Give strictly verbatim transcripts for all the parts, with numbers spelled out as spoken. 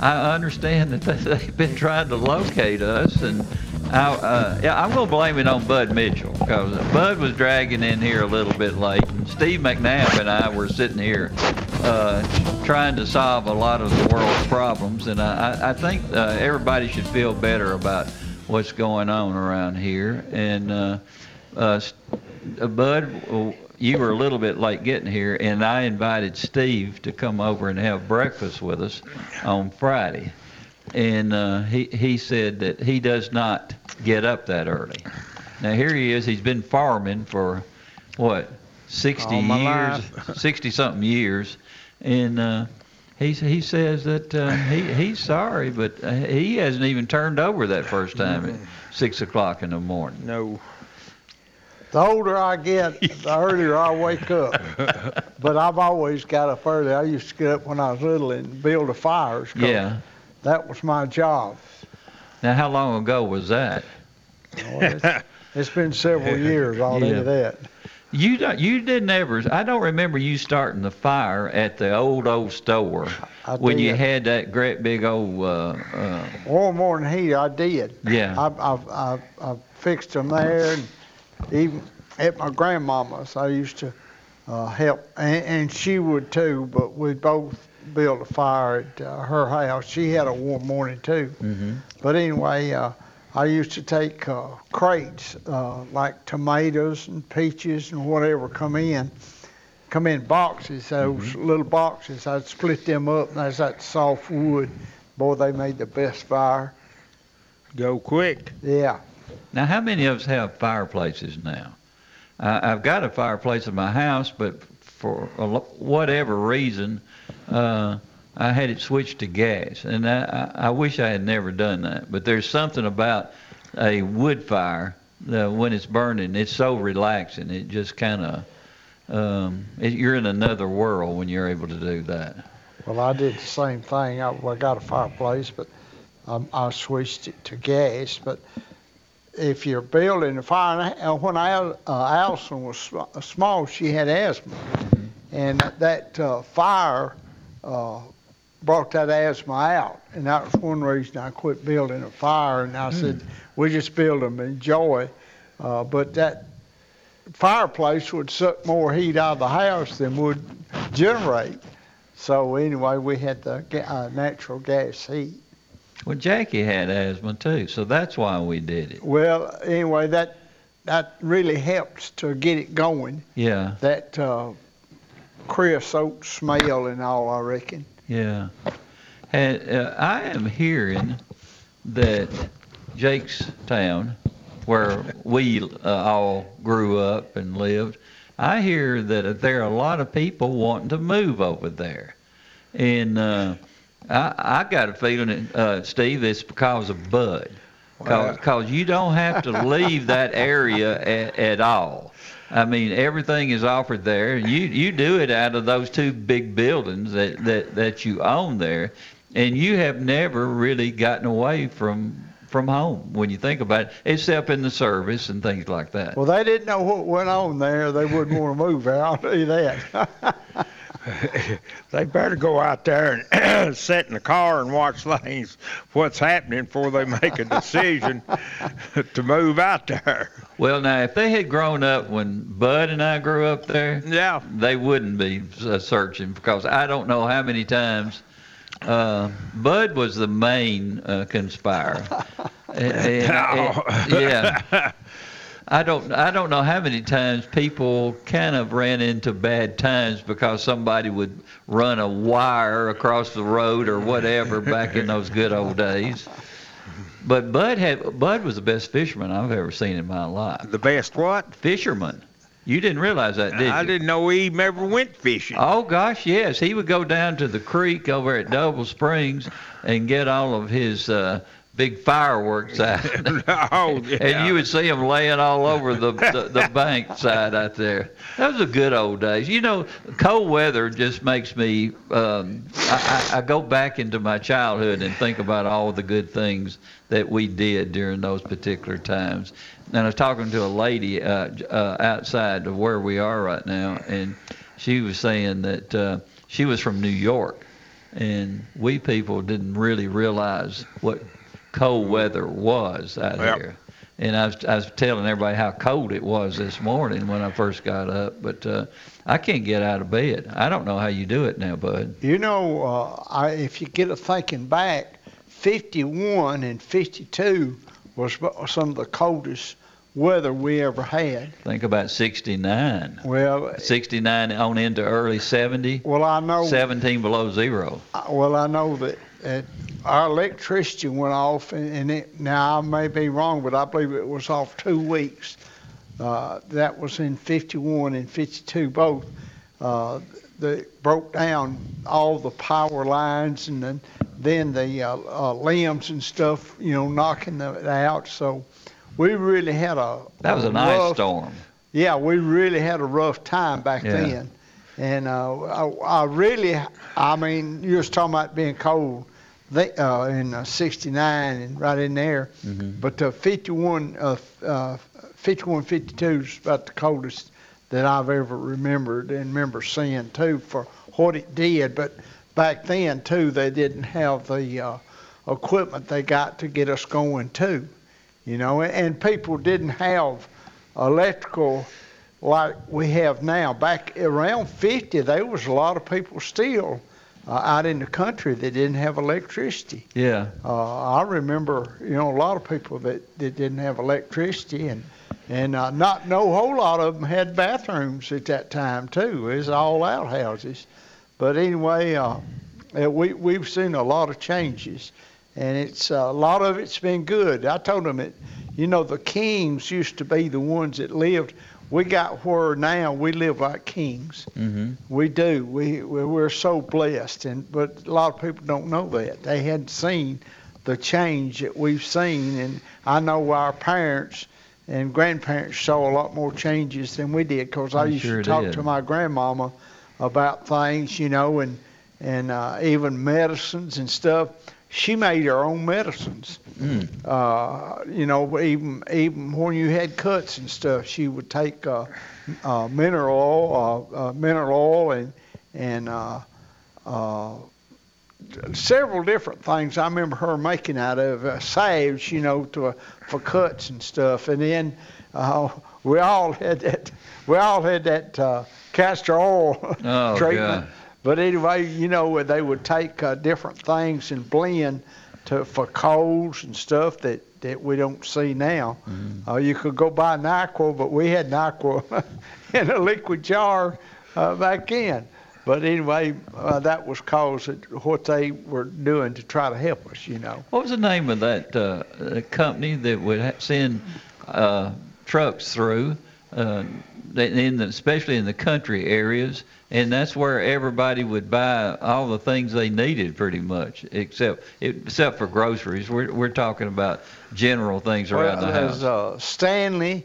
I understand that they've been trying to locate us, and I, uh, yeah, I'm going to blame it on Bud Mitchell, because Bud was dragging in here a little bit late, and Steve McNabb and I were sitting here uh, trying to solve a lot of the world's problems, and I, I think uh, everybody should feel better about what's going on around here. And uh, uh, Bud, you were a little bit late getting here, and I invited Steve to come over and have breakfast with us on Friday. And uh, he, he said that he does not get up that early. Now, here he is. He's been farming for, what, sixty years, sixty-something years. And uh, he, he says that uh, he, he's sorry, but he hasn't even turned over that first time mm-hmm. at six o'clock in the morning. No. The older I get, the earlier I wake up. But I've always got up early. I used to get up when I was little and build a fire. Yeah. That was my job. Now, how long ago was that? Oh, it's, it's been several years already. Yeah. That. You don't, you didn't ever. I don't remember you starting the fire at the old old store I when did. You had that great big old. Uh, uh, Warm morning heat. I did. Yeah. I I I, I fixed them there, and even at my grandmama's, I used to uh, help, and, and she would too. But we both build a fire at uh, her house. She had a warm morning too. Mm-hmm. But anyway, uh, I used to take uh, crates uh, like tomatoes and peaches and whatever come in, come in boxes, those mm-hmm. little boxes. I'd split them up, and there's that soft wood. Boy, they made the best fire. Go quick. Yeah. Now, how many of us have fireplaces now? Uh, I've got a fireplace in my house, but for a, whatever reason, Uh, I had it switched to gas, and I, I, I wish I had never done that. But there's something about a wood fire that when it's burning, it's so relaxing. It just kind of, um, you're in another world when you're able to do that. Well, I did the same thing. I, well, I got a fireplace, but um, I switched it to gas. But if you're building a fire, and when Al, uh, Allison was small, she had asthma, and that uh, fire Uh, brought that asthma out, and that was one reason I quit building a fire. And I mm. said, we just build them, enjoy. Uh, but that fireplace would suck more heat out of the house than would generate. So anyway, we had the ga- uh, natural gas heat. Well, Jackie had asthma too, so that's why we did it. Well, anyway, that that really helps to get it going. Yeah. That. Uh, creosote smell and all, I reckon. Yeah. And uh, I am hearing that Jake's town, where we uh, all grew up and lived, I hear that there are a lot of people wanting to move over there. And uh, I, I got a feeling, that, uh, Steve, it's because of Bud. Because wow. you don't have to leave that area at, at all. I mean, everything is offered there. You you do it out of those two big buildings that, that, that you own there, and you have never really gotten away from from home when you think about it, except in the service and things like that. Well, they didn't know what went on there. They wouldn't want to move out. I'll tell you that. They better go out there and sit in the car and watch things, what's happening, before they make a decision to move out there. Well, now, if they had grown up when Bud and I grew up there, yeah, they wouldn't be uh, searching, because I don't know how many times uh, Bud was the main uh, conspirer. and, and, oh. and, yeah. I don't I don't know how many times people kind of ran into bad times because somebody would run a wire across the road or whatever back in those good old days. But Bud had Bud was the best fisherman I've ever seen in my life. The best what? Fisherman. You didn't realize that, did you? I didn't know he ever went fishing. Oh, gosh, yes. He would go down to the creek over at Double Springs and get all of his uh, big fireworks out. Oh, yeah. And you would see them laying all over the, the, the bank side out there. Those are good old days. You know, cold weather just makes me, um, I, I, I go back into my childhood and think about all the good things that we did during those particular times. And I was talking to a lady uh, uh, outside of where we are right now, and she was saying that uh, she was from New York, and we people didn't really realize what cold weather was out yep. here. And I was, I was telling everybody how cold it was this morning when I first got up, but uh, I can't get out of bed. I don't know how you do it now, Bud. You know, uh, I, if you get a thinking back, fifty-one and fifty-two was some of the coldest weather we ever had. Think about sixty-nine. Well, sixty-nine on into early seventy. Well, I know. seventeen below zero. Well, I know that uh, our electricity went off, and, and it, now I may be wrong, but I believe it was off two weeks. Uh, that was in fifty-one and fifty-two both. Uh, they broke down all the power lines, and then, then the uh, uh, limbs and stuff, you know, knocking them out. So we really had a that was a nice rough, storm. Yeah, we really had a rough time back yeah. then, and uh, I, I really, I mean, you was talking about being cold, they, uh, in uh, sixty-nine and right in there, mm-hmm. but uh, fifty-one, uh, uh, fifty-one, fifty-two is about the coldest that I've ever remembered, and remember seeing too for what it did. But back then too, they didn't have the uh, equipment they got to get us going too. You know, and people didn't have electrical like we have now. Back around fifty, there was a lot of people still uh, out in the country that didn't have electricity. Yeah. Uh, I remember, you know, a lot of people that, that didn't have electricity, and and uh, not no whole lot of them had bathrooms at that time too. It was all outhouses. But anyway, uh, we we've seen a lot of changes. And it's uh, a lot of it's been good. I told them that, you know, the kings used to be the ones that lived. We got where now we live like kings. Mm-hmm. We do. We we're so blessed. And but a lot of people don't know that. They hadn't seen the change that we've seen. And I know our parents and grandparents saw a lot more changes than we did, because I used sure to talk did. to my grandmama about things, you know, and and uh, even medicines and stuff. She made her own medicines. Mm. Uh, you know, even even when you had cuts and stuff, she would take uh, uh, mineral oil, uh, uh, mineral oil, and and uh, uh, several different things. I remember her making out of uh, salves, you know, to uh, for cuts and stuff. And then uh, we all had that. We all had that uh, castor oil oh, treatment. God. But anyway, you know, they would take uh, different things and blend to, for colds and stuff that, that we don't see now. Mm-hmm. Uh, you could go buy NyQuil, but we had NyQuil in a liquid jar uh, back then. But anyway, uh, that was cause of what they were doing to try to help us, you know. What was the name of that uh, company that would send uh, trucks through? Uh, in the, especially in the country areas, and that's where everybody would buy all the things they needed pretty much, except except for groceries. We're we're talking about general things around well, the house. Uh, Stanley.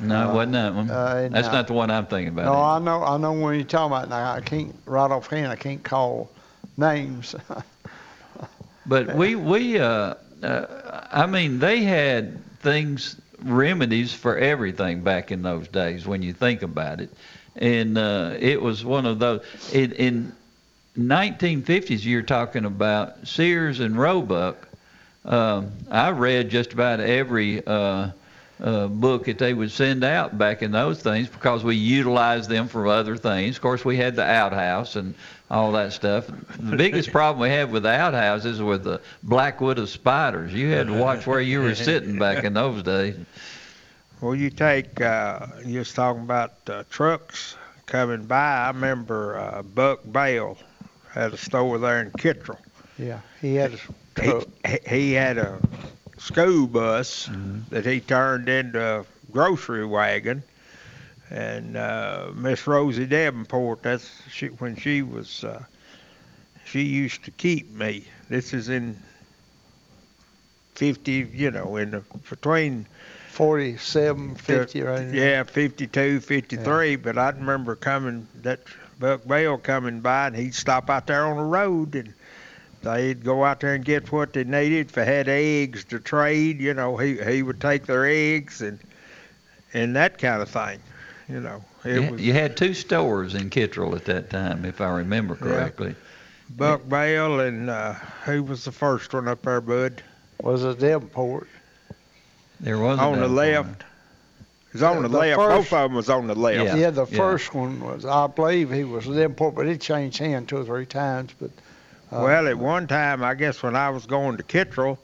No, it wasn't that one. Uh, that's no. not the one I'm thinking about. No, either. I know I know when you're talking about now. I can't, right offhand, I can't call names. But we, we uh, uh, I mean, they had things... remedies for everything back in those days when you think about it, and uh, it was one of those in, in nineteen fifties you're talking about Sears and Roebuck. um, I read just about every uh, uh, book that they would send out back in those things, because we utilized them for other things. Of course, we had the outhouse and all that stuff. The biggest problem we had with the outhouses was the blackwood of spiders. You had to watch where you were sitting back in those days. Well, you take, uh, you was talking about uh, trucks coming by. I remember uh, Buck Bale had a store there in Kittrell. Yeah, he had a truck. He, he had a school bus mm-hmm. that he turned into a grocery wagon. And uh, Miss Rosie Davenport, that's she, when she was, uh, she used to keep me. This is in fifty, you know, in the, between forty-seven, fifty, the, right? Yeah, fifty-two, fifty-three. Yeah. But I remember coming, that Buck Bale coming by, and he'd stop out there on the road, and they'd go out there and get what they needed. If they had eggs to trade, you know, he he would take their eggs and and that kind of thing, you know. It yeah, was, you had two stores in Kittrell at that time, if I remember correctly. Yeah. Buck Bale and uh, who was the first one up there, Bud? Was it Davenport? There was on the left. It was on the, the left. First, Both of them was on the left. Yeah, yeah the yeah. first one was, I believe he was Davenport, but it changed hands two or three times. But uh, well, at one time, I guess when I was going to Kittrell,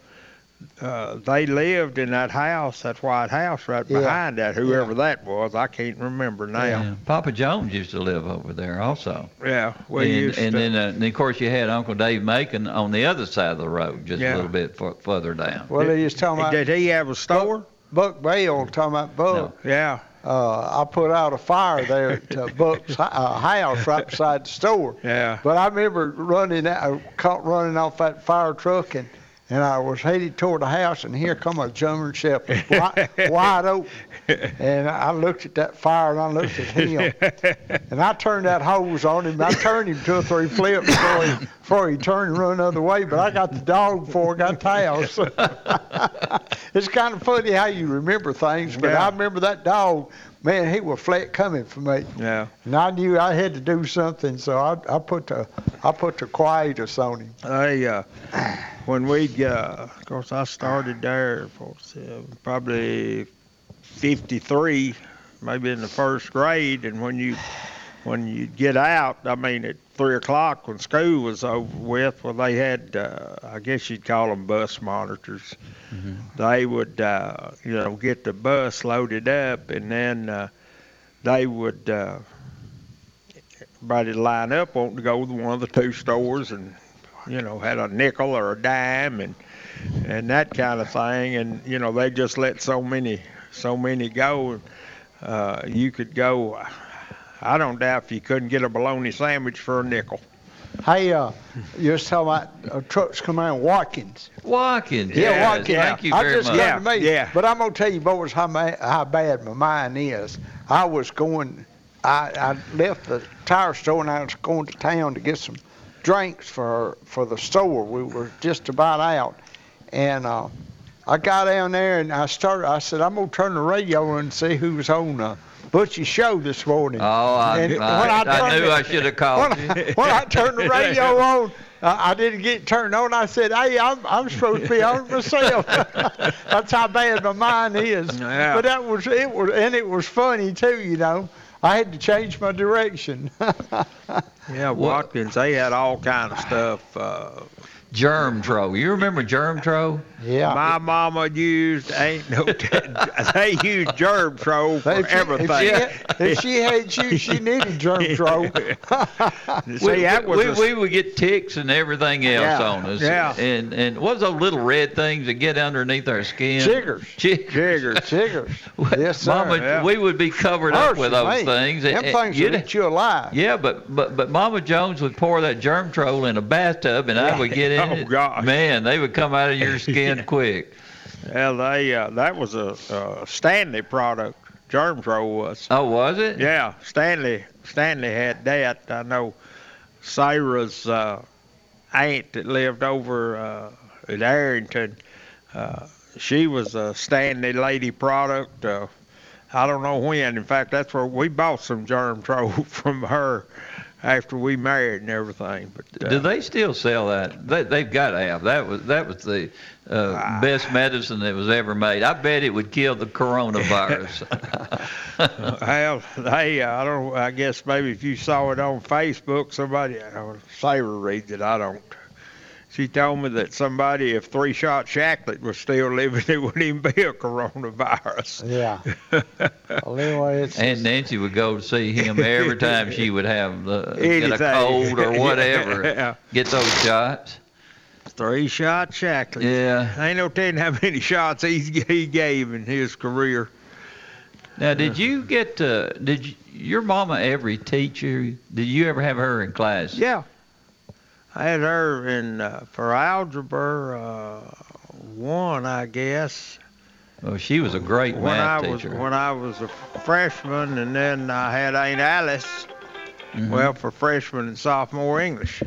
uh, they lived in that house, that white house right yeah. behind that, whoever yeah. that was. I can't remember now. Yeah. Papa Jones used to live over there also. Yeah, we and, used and to. Then, uh, and, of course, you had Uncle Dave Macon on the other side of the road, just yeah. a little bit f- further down. Well, did, he was talking about... Did he have a store? Buck, Buck Bale, talking about Buck. No. Yeah. Uh, I put out a fire there at uh, Buck's uh, house right beside the store. Yeah. But I remember running out, caught running off that fire truck and... And I was headed toward the house, and here come a German Shepherd, wide, wide open. And I looked at that fire, and I looked at him. And I turned that hose on him. I turned him two or three flips before he, before he turned and run the other way. But I got the dog before I got the house. It's kind of funny how you remember things, but yeah. I remember that dog. Man, he was flat coming for me. Yeah. And I knew I had to do something, so I I put the I put the quietus on him. I uh, when we uh, of course I started there for probably fifty-three, maybe in the first grade, and when you when you get out, I mean at three o'clock when school was over with, well they had uh, I guess you'd call them bus monitors. Mm-hmm. They would, uh, you know, get the bus loaded up, and then uh, they would, uh, everybody line up wanting to go to one of the two stores and, you know, had a nickel or a dime and and that kind of thing. And, you know, they just let so many, so many go. Uh, you could go, I don't doubt if you couldn't get a bologna sandwich for a nickel. Hey, uh, you're talking about uh, trucks coming out of Watkins. Watkins. Yeah, yes, Watkins. Thank you very I just much. Yeah, to me, yeah. But I'm going to tell you, boys, how, ma- how bad my mind is. I was going, I, I left the tire store and I was going to town to get some drinks for for the store. We were just about out. And uh, I got down there and I started, I said, I'm going to turn the radio on and see who's on the Butch's show this morning. Oh, I, and I, when I, I turned, knew I should have called when you. I, when I turned the radio on, uh, I didn't get turned on. I said, hey, I'm, I'm supposed to be on myself. That's how bad my mind is. Yeah. But that was, it was, and it was funny, too, you know. I had to change my direction. Yeah, Watkins, they had all kind of stuff. Uh, Germ Troll. You remember Germ Troll? Yeah. My mama used ain't no. T- they used Germ Troll for if she, everything. If she, if she had you, she needed Germ Troll. See, we, that was we, a, we would get ticks and everything else yeah, on us. Yeah. And and what was those little red things that get underneath our skin? Chiggers. Chiggers. Chiggers. Chiggers. Yes, sir. Mama, yeah. we would be covered Mercy, up with those man. things. Them and, things would eat you alive. Yeah, but but but Mama Jones would pour that Germ Troll in a bathtub, and yeah. I would get in. Oh gosh. Man, they would come out of your skin yeah. quick. Well, they uh, that was a, a Stanley product. Germ Troll was. Oh, was it? Yeah, Stanley. Stanley had that. I know Sarah's uh, aunt that lived over uh, at Arrington. Uh, she was a Stanley lady product. Uh, I don't know when. In fact, that's where we bought some Germ Troll from her. After we married and everything, but uh, do they still sell that? They, they've got to have that. Was that was the uh, uh, best medicine that was ever made? I bet it would kill the coronavirus. Well, hey, I don't. I guess maybe if you saw it on Facebook, somebody, Sarah reads it. I don't. She told me that somebody, if Three Shot Shacklett was still living, it wouldn't even be a coronavirus. Yeah. Well, anyway, it's and Nancy would go to see him every time she would have the, get a cold or whatever. Yeah. Get those shots. Three Shot Shacklett. Yeah. I ain't no telling how many shots he, he gave in his career. Now, did you get uh, did you, your mama ever teach you? Did you ever have her in class? Yeah. I had her in, uh, for algebra, uh, one, I guess. Oh, she was a great when math I was, teacher. When I was a freshman, and then I had Aunt Alice, mm-hmm. well, for freshman and sophomore English.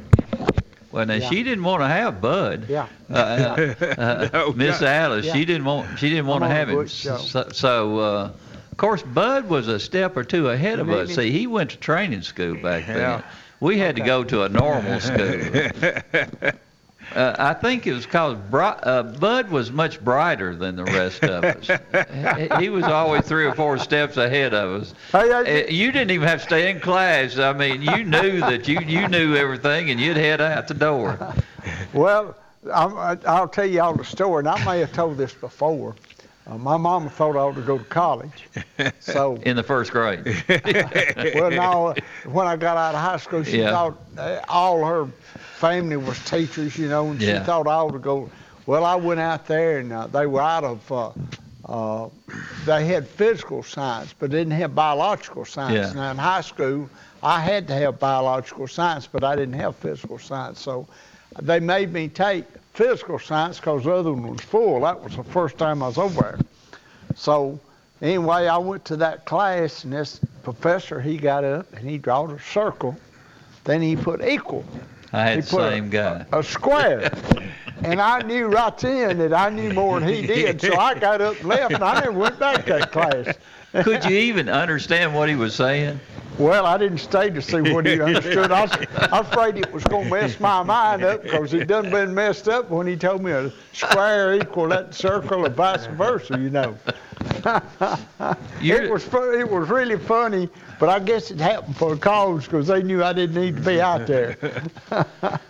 Well, now, yeah. she didn't want to have Bud. Yeah. Uh, uh, uh, no, Miss no. Alice, yeah. she didn't want She didn't want I'm to have him. So, so uh, of course, Bud was a step or two ahead of us. See, he went to training school back then. Yeah. We had okay. to go to a normal school. Uh, I think it was because bri- uh, Bud was much brighter than the rest of us. he, he was always three or four steps ahead of us. Hey, I, uh, you didn't even have to stay in class. I mean, you knew that you, you knew everything, and you'd head out the door. Well, I'm, I'll tell you all the story, and I may have told this before. Uh, my mama thought I ought to go to college, so in the first grade. Well, no, when I got out of high school, she yeah. thought uh, all her family was teachers, you know, and she yeah. thought I ought to go. Well, I went out there, and uh, they were out of. Uh, uh, they had physical science, but didn't have biological science. Yeah. Now in high school, I had to have biological science, but I didn't have physical science, so they made me take physical science because the other one was full. That was the first time I was over there. So anyway, I went to that class, and this professor, he got up and he drew a circle. Then he put equal. I had the same a, guy. A, a square. And I knew right then that I knew more than he did, so I got up and left, and I never went back to that class. Could you even understand what he was saying? Well, I didn't stay to see what he understood. I was, I was afraid it was going to mess my mind up because it done been messed up when he told me a square equal that circle or vice versa, you know. it was fun, it was really funny, but I guess it happened for a cause because they knew I didn't need to be out there.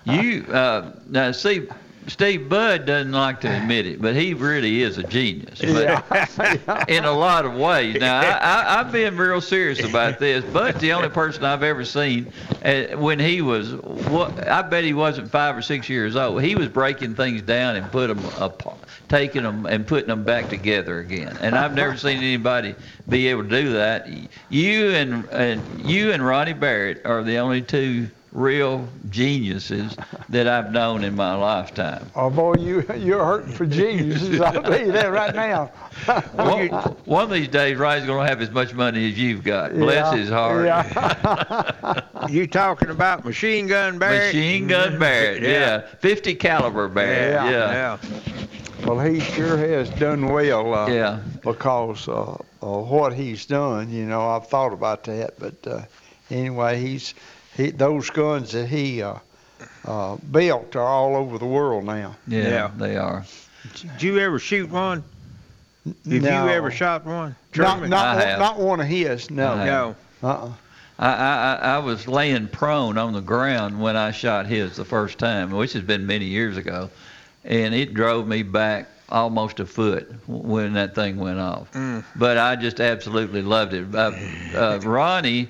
you, uh, now see, Steve, Bud doesn't like to admit it, but he really is a genius. Yeah. yeah. In a lot of ways. Now, I, I, I've been real serious about this. Bud's the only person I've ever seen uh, when he was, what, I bet he wasn't five or six years old. He was breaking things down and put them apart, taking them and putting them back together again. And I've never seen anybody be able to do that. You and, and you and Roddy Barrett are the only two real geniuses that I've known in my lifetime. Oh, boy, you, you're hurting for geniuses. I'll tell you that right now. one, one of these days, Ryan's going to have as much money as you've got. Bless yeah, his heart. Yeah. You talking about Machine Gun Barrett? Machine Gun Barrett, yeah. yeah. fifty caliber Barrett, yeah. yeah. yeah. Well, he sure has done well uh, yeah. because of uh, uh, what he's done. You know, I've thought about that, but uh, anyway, he's... He, those guns that he uh, uh, built are all over the world now. Yeah, yeah. they are. Did you ever shoot one? Have no. you ever shot one? German? Not, not, I have. Not one of his, no. I no. Uh-uh. I, I, I was laying prone on the ground when I shot his the first time, which has been many years ago, and it drove me back almost a foot when that thing went off. Mm. But I just absolutely loved it. Uh, uh, Ronnie...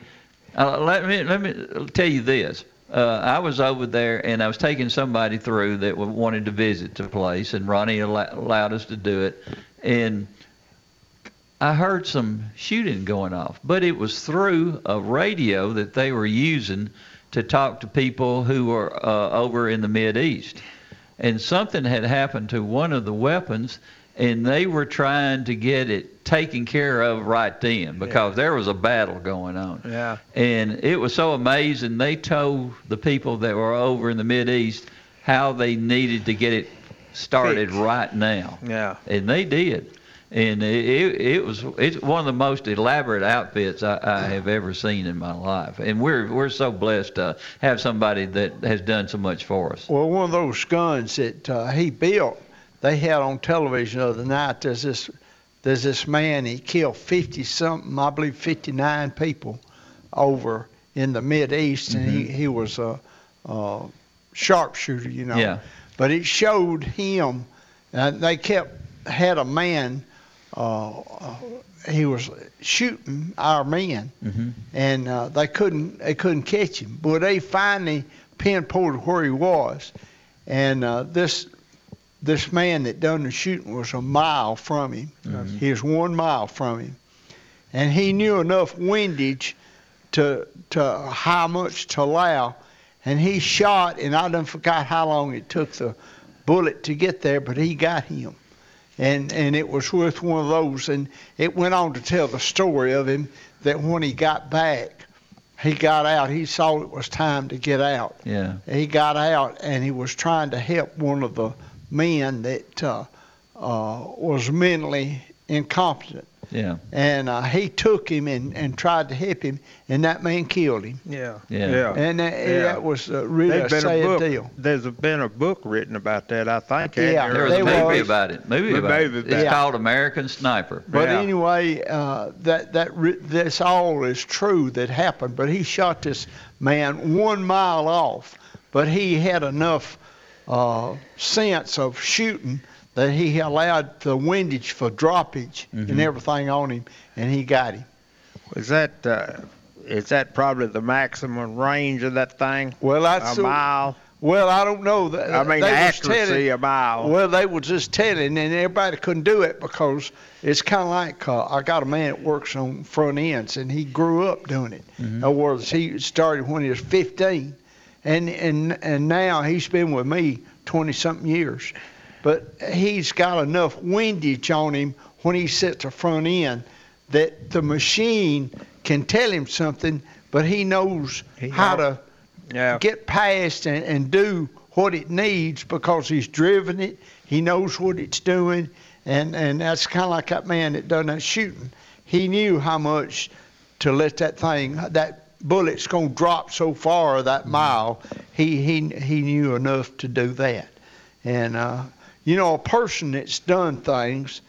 Uh, let me let me tell you this. Uh, I was over there, and I was taking somebody through that wanted to visit the place, and Ronnie al- allowed us to do it. And I heard some shooting going off, but it was through a radio that they were using to talk to people who were uh, over in the Mideast. And something had happened to one of the weapons, and they were trying to get it taken care of right then because yeah. there was a battle going on. Yeah. And it was so amazing. They told the people that were over in the Mideast how they needed to get it started Fixed. right now. Yeah. And they did. And it it was it's one of the most elaborate outfits I, I have ever seen in my life, and we're we're so blessed to have somebody that has done so much for us. Well, one of those guns that uh, he built. They had on television the other night, there's this there's this man, he killed fifty-something, I believe fifty-nine people over in the Mideast, mm-hmm. and he, he was a, a sharpshooter, you know. Yeah. But it showed him, and they kept, had a man, uh, he was shooting our men, mm-hmm. and uh, they couldn't they couldn't catch him. But they finally pinpointed where he was, and uh, this... This man that done the shooting was a mile from him. Mm-hmm. He was one mile from him. And he knew enough windage to to how much to allow. And he shot, and I done forgot how long it took the bullet to get there, but he got him. And and it was with one of those. And it went on to tell the story of him that when he got back, he got out. He saw it was time to get out. Yeah. He got out, and he was trying to help one of the men that uh, uh, was mentally incompetent. Yeah. And uh, he took him and, and tried to help him, and that man killed him. Yeah. Yeah. yeah. And that, yeah. that was uh, really a sad a deal. There's been a book written about that, I think. Yeah. There was a movie was, about it. Movie about, about it. It's yeah. called American Sniper. But yeah. anyway, uh, that that this all is true that happened. But he shot this man one mile off, but he had enough uh, sense of shooting that he allowed the windage for droppage mm-hmm. and everything on him, and he got him. Is that uh, is that probably the maximum range of that thing? Well, that's a mile. Well, I don't know. I mean, they accuracy telling, a mile. Well, they were just telling, and everybody couldn't do it because it's kind of like uh, I got a man that works on front ends, and he grew up doing it. Mm-hmm. In other words, he started when he was fifteen, and and and now he's been with me twenty-something years. But he's got enough windage on him when he sits the front end that the machine can tell him something, but he knows he how knows. to yeah. get past and, and do what it needs because he's driven it. He knows what it's doing, and, and that's kind of like that man that done that shooting. He knew how much to let that thing, that bullet's going to drop so far that mm. mile. He, he, he knew enough to do that. And... uh You know, a person that's done things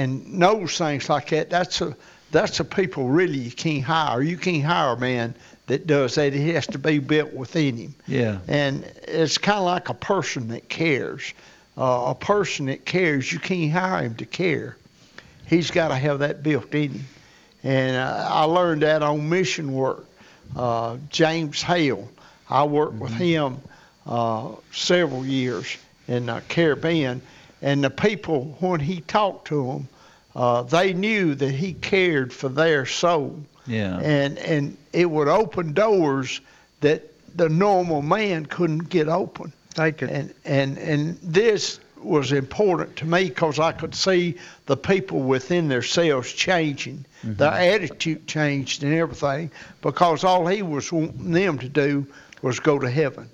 and knows things like that, that's a, that's a people really you can't hire. You can't hire a man that does that. It has to be built within him. Yeah. And it's kind of like a person that cares. Uh, a person that cares, you can't hire him to care. He's got to have that built in him. And uh, I learned that on mission work. Uh, James Hale, I worked mm-hmm. with him uh, several years in the Caribbean, and the people, when he talked to them, uh, they knew that he cared for their soul. Yeah. And and it would open doors that the normal man couldn't get open. They could. And, and, and this was important to me because I could see the people within themselves changing. Mm-hmm. Their attitude changed and everything because all he was wanting them to do was go to heaven.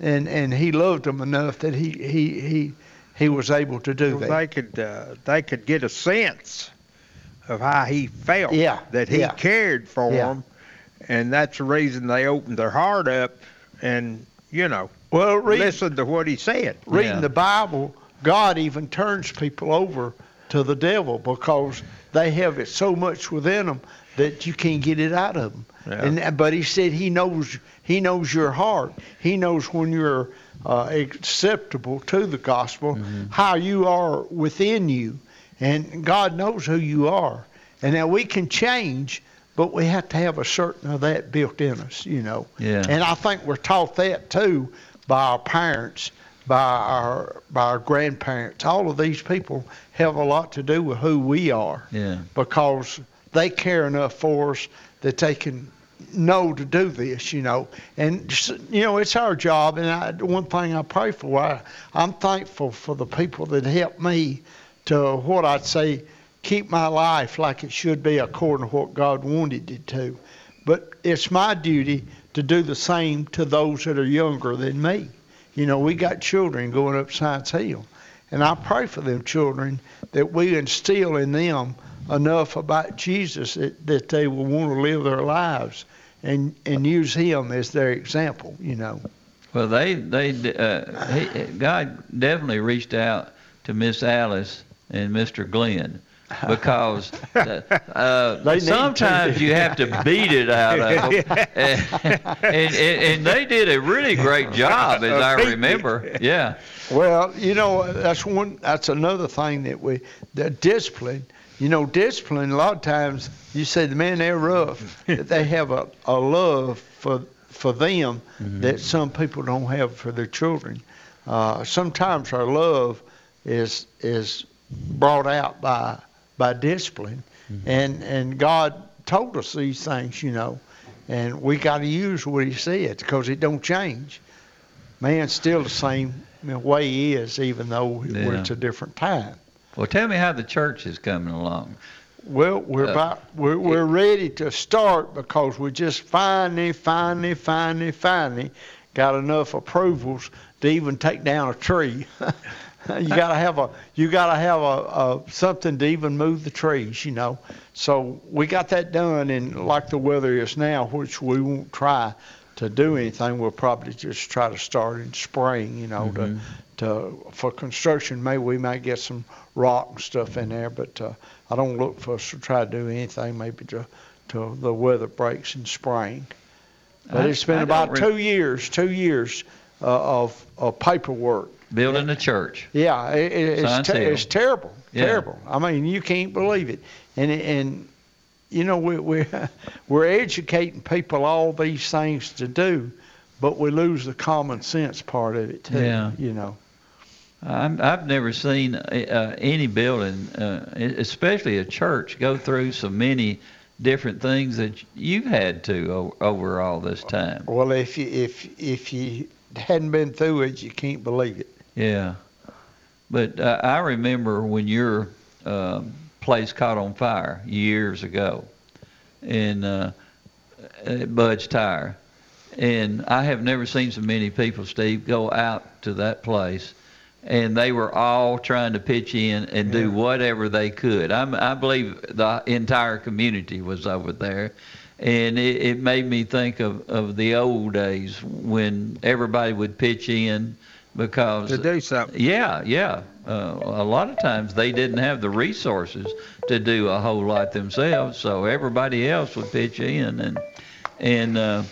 And and he loved them enough that he he he, he was able to do well, that. They could uh, they could get a sense of how he felt. Yeah. That he yeah. cared for yeah. them, and that's the reason they opened their heart up and you know well read, listened to what he said. Reading yeah. the Bible, God even turns people over to the devil because they have it so much within them that you can't get it out of them. Yeah. And but he said he knows he knows your heart. He knows when you're uh, acceptable to the gospel, mm-hmm. how you are within you, and God knows who you are. And now we can change, but we have to have a certain of that built in us, you know. Yeah. And I think we're taught that too by our parents, by our by our grandparents. All of these people have a lot to do with who we are. Yeah. Because they care enough for us that they can know to do this, you know. And, you know, it's our job. And I, one thing I pray for, I, I'm thankful for the people that helped me to what I'd say, keep my life like it should be according to what God wanted it to. But it's my duty to do the same to those that are younger than me. You know, we got children going up Science Hill. And I pray for them children that we instill in them enough about Jesus that, that they will want to live their lives and and use him as their example, you know. Well, they they uh, he, God definitely reached out to Miss Alice and Mister Glenn because uh, sometimes you have to beat it out of them, and, and, and they did a really great job, as I remember. Yeah. Well, you know, that's one. That's another thing that we the discipline. You know, discipline, a lot of times, you say, man, they're rough. They have a, a love for for them mm-hmm. that some people don't have for their children. Uh, sometimes our love is is brought out by by discipline. Mm-hmm. And, and God told us these things, you know, and we got to use what he said because it don't change. man's still the same way he is, even though yeah. it's a different time. Well, tell me how the church is coming along. Well, we're uh, about we're, we're ready to start because we just finally, finally, finally, finally got enough approvals to even take down a tree. You gotta have a you gotta have a, a something to even move the trees, you know. So we got that done, and like the weather is now, which we won't try to do anything. We'll probably just try to start in spring, you know, mm-hmm. to to for construction. Maybe we might get some rock and stuff in there, but uh, I don't look for us to try to do anything. Maybe to till the weather breaks in spring. But I, it's been I about re- two years, two years uh, of of paperwork. Building a church. Yeah, it, it's, te- it's terrible, yeah. terrible. I mean, you can't believe it. And, and you know, we, we, we're educating people all these things to do, but we lose the common sense part of it, too, yeah. you know. I'm, I've never seen uh, any building, uh, especially a church, go through so many different things that you've had to o- over all this time. Well, if you, if, if you hadn't been through it, you can't believe it. Yeah, but uh, I remember when your uh, place caught on fire years ago in uh, Bud's Tire, and I have never seen so many people, Steve, go out to that place, and they were all trying to pitch in and yeah. do whatever they could. I'm, I believe the entire community was over there. And it, it made me think of, of the old days when everybody would pitch in because... To do something. Yeah, yeah. Uh, a lot of times they didn't have the resources to do a whole lot themselves, so everybody else would pitch in. And and uh,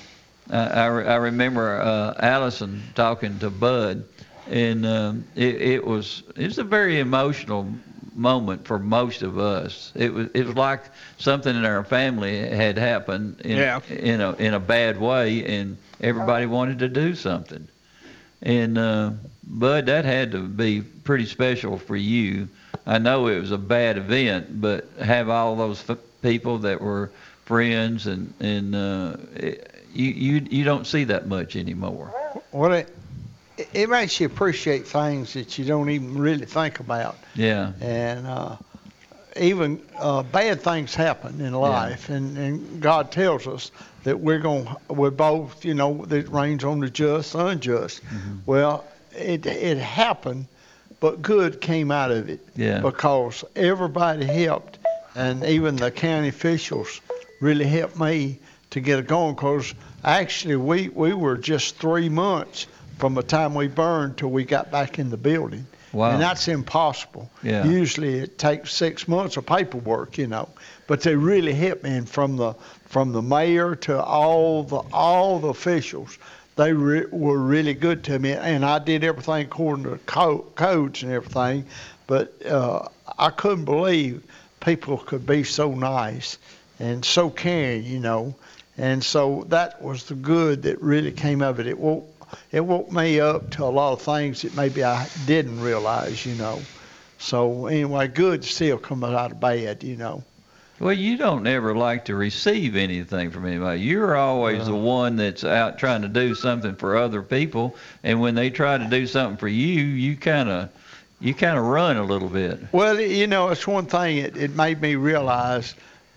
I, I remember uh, Allison talking to Bud, and um, it, it was it was a very emotional moment for most of us. It was it was like something in our family had happened in yeah. in a in a bad way, and everybody wanted to do something. And uh, Bud, that had to be pretty special for you. I know it was a bad event, but have all those f- people that were friends and and uh, you you you don't see that much anymore. Well, it- It makes you appreciate things that you don't even really think about. Yeah. And uh, even uh, bad things happen in life, yeah. and, and God tells us that we're going, we're both, you know, that it rains on the just, unjust. Mm-hmm. Well, it it happened, but good came out of it. Yeah. Because everybody helped, and even the county officials really helped me to get it going. Because actually, we we were just three months. From the time we burned till we got back in the building. Wow. And that's impossible. Yeah. Usually it takes six months of paperwork, you know. But they really helped me, and from the from the mayor to all the all the officials. They re- were really good to me, and I did everything according to co- codes and everything. But uh, I couldn't believe people could be so nice and so caring, you know. And so that was the good that really came of it. It won't It woke me up to a lot of things that maybe I didn't realize, you know. So anyway, good still comes out of bad, you know. Well, you don't ever like to receive anything from anybody. You're always uh, the one that's out trying to do something for other people, and when they try to do something for you, you kind of you kind of run a little bit. Well, you know, it's one thing. It, it made me realize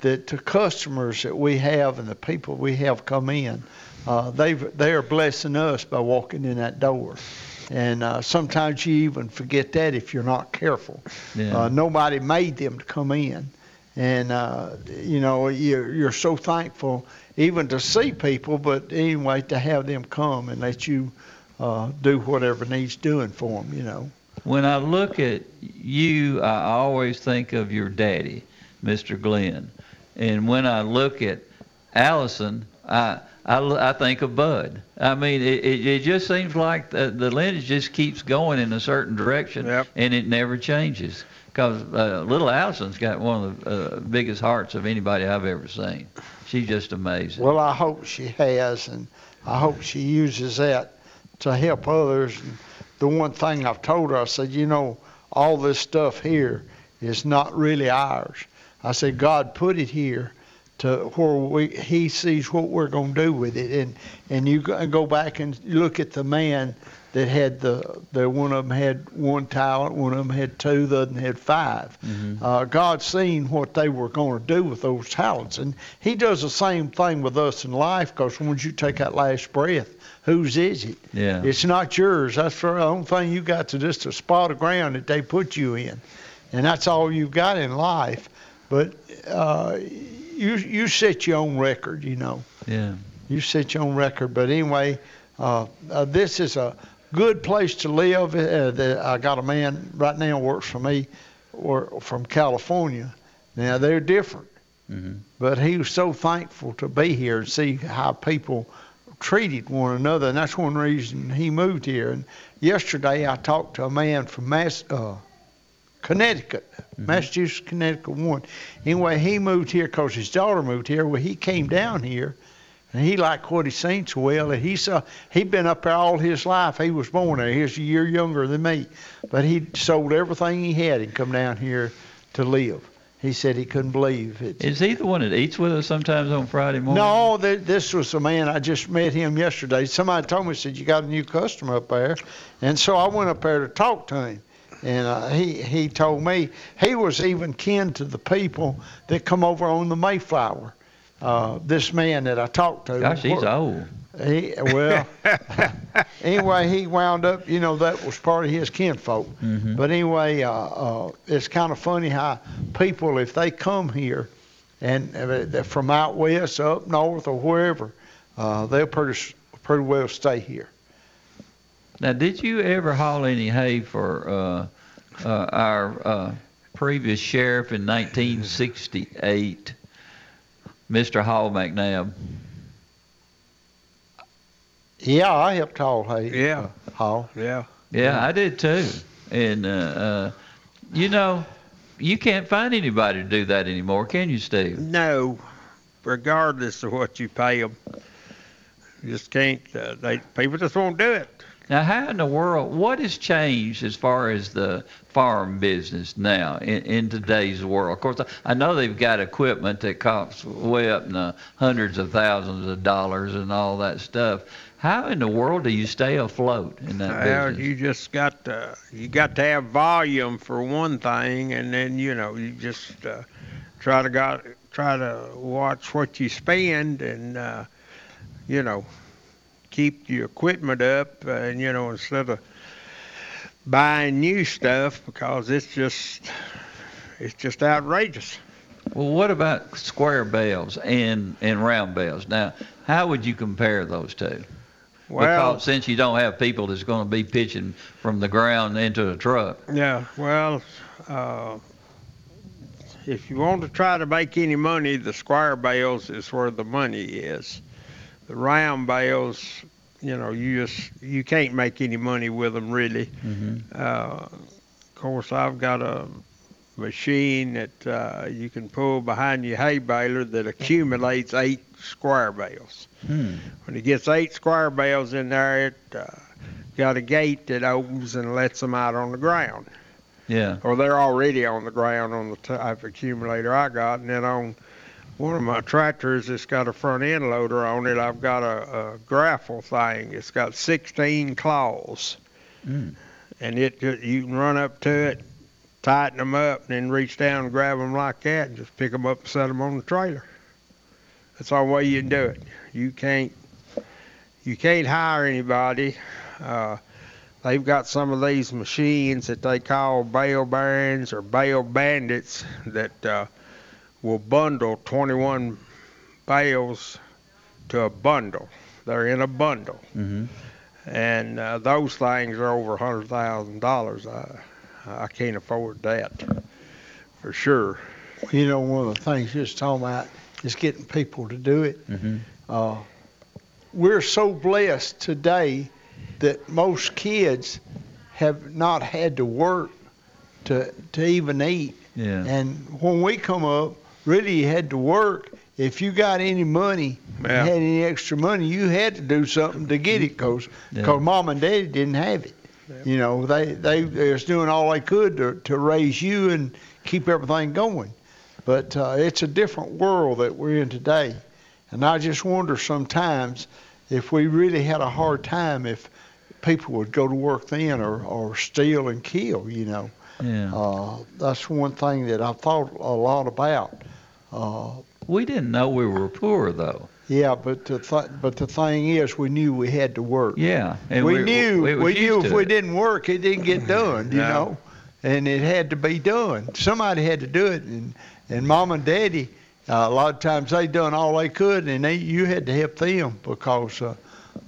that the customers that we have and the people we have come in, Uh, they they are blessing us by walking in that door. And uh, sometimes you even forget that if you're not careful. Yeah. Uh, nobody made them to come in. And, uh, you know, you're, you're so thankful even to see people, but anyway, to have them come and let you uh, do whatever needs doing for them, you know. When I look at you, I always think of your daddy, Mister Glenn. And when I look at Allison, I... I, I think of Bud. I mean, it, it, it just seems like the, the lineage just keeps going in a certain direction, yep. and it never changes. Because uh, little Allison's got one of the uh, biggest hearts of anybody I've ever seen. She's just amazing. Well, I hope she has, and I hope she uses that to help others. And the one thing I've told her, I said, you know, all this stuff here is not really ours. I said, God put it here to where we, he sees what we're going to do with it. And and you go back and look at the man that had the, the one of them had one talent, one of them had two, the other had five. Mm-hmm. Uh, God's seen what they were going to do with those talents. And he does the same thing with us in life, because once you take that last breath, whose is it? Yeah. It's not yours. That's the only thing you got to just a spot of ground that they put you in. And that's all you've got in life. But uh, you you set your own record, you know. Yeah. You set your own record. But anyway, uh, uh, this is a good place to live. Uh, the, I got a man right now works for me or from California. Now, they're different. Mm-hmm. But he was so thankful to be here and see how people treated one another. And that's one reason he moved here. And yesterday I talked to a man from Mass... Uh, Connecticut, mm-hmm. Massachusetts, Connecticut one. Anyway, he moved here because his daughter moved here. Well, he came down here, and he liked what he seen so well. And he saw, he'd been up there all his life. He was born there. He was a year younger than me. But he sold everything he had and come down here to live. He said he couldn't believe it. Is he the one that eats with us sometimes on Friday morning? No, th- this was the man. I just met him yesterday. Somebody told me, said, you got a new customer up there. And so I went up there to talk to him. And uh, he, he told me he was even kin to the people that come over on the Mayflower. Uh, this man that I talked to. Gosh, he's old. He, well, anyway, he wound up, you know, that was part of his kinfolk. Mm-hmm. But anyway, uh, uh, it's kind of funny how people, if they come here and uh, from out west, up north, or wherever, uh, they'll pretty, pretty well stay here. Now, did you ever haul any hay for uh, uh, our uh, previous sheriff in nineteen sixty-eight, Mister Hall McNabb? Yeah, I helped haul hay. Yeah. Uh, haul. Yeah. Yeah, I did too. And, uh, uh, you know, you can't find anybody to do that anymore, can you, Steve? No, regardless of what you pay them. You just can't. Uh, they people just won't do it. Now, how in the world, what has changed as far as the farm business now in, in today's world? Of course, I know they've got equipment that costs way up in the hundreds of thousands of dollars and all that stuff. How in the world do you stay afloat in that well, business? You just got to, you got to have volume for one thing, and then, you know, you just uh, try to got, try to watch what you spend and, uh, you know, keep your equipment up, uh, and you know, instead of buying new stuff, because it's just it's just outrageous. Well, what about square bales and, and round bales? Now, how would you compare those two? Well, because since you don't have people that's going to be pitching from the ground into a truck. Yeah. Well, uh, if you want to try to make any money, the square bales is where the money is. The round bales, you know, you just you can't make any money with them really. Mm-hmm. Uh, of course, I've got a machine that uh, you can pull behind your hay baler that accumulates eight square bales. Mm. When it gets eight square bales in there, it uh, got a gate that opens and lets them out on the ground. Yeah. Or they're already on the ground on the type of accumulator I got, and then on. One of my tractors that's got a front end loader on it, I've got a, a graffle thing. It's got sixteen claws. Mm. And it you can run up to it, tighten them up, and then reach down and grab them like that and just pick them up and set them on the trailer. That's the only way you can do it. You can't, you can't hire anybody. Uh, they've got some of these machines that they call bale barons or bale bandits that... Uh, will bundle twenty-one bales to a bundle. They're in a bundle. Mm-hmm. And uh, those things are over one hundred thousand dollars. I, I can't afford that for sure. You know, one of the things you're just talking about is getting people to do it. Mm-hmm. Uh, we're so blessed today that most kids have not had to work to, to even eat. Yeah. And when we come up, really, you had to work. If you got any money, yeah. you had any extra money, you had to do something to get it, because yeah. Mom and Daddy didn't have it. Yeah. You know, they, they, they was doing all they could to, to raise you and keep everything going. But uh, it's a different world that we're in today. And I just wonder sometimes if we really had a hard time if people would go to work then or, or steal and kill, you know. Yeah. Uh, that's one thing that I thought a lot about. Uh, we didn't know we were poor, though. Yeah, but the th- but the thing is, we knew we had to work. Yeah, and we, we knew we, we knew if we it. didn't work, it didn't get done, you no. know, and it had to be done. Somebody had to do it, and and Mom and Daddy, uh, a lot of times they done all they could, and they, you had to help them because, uh,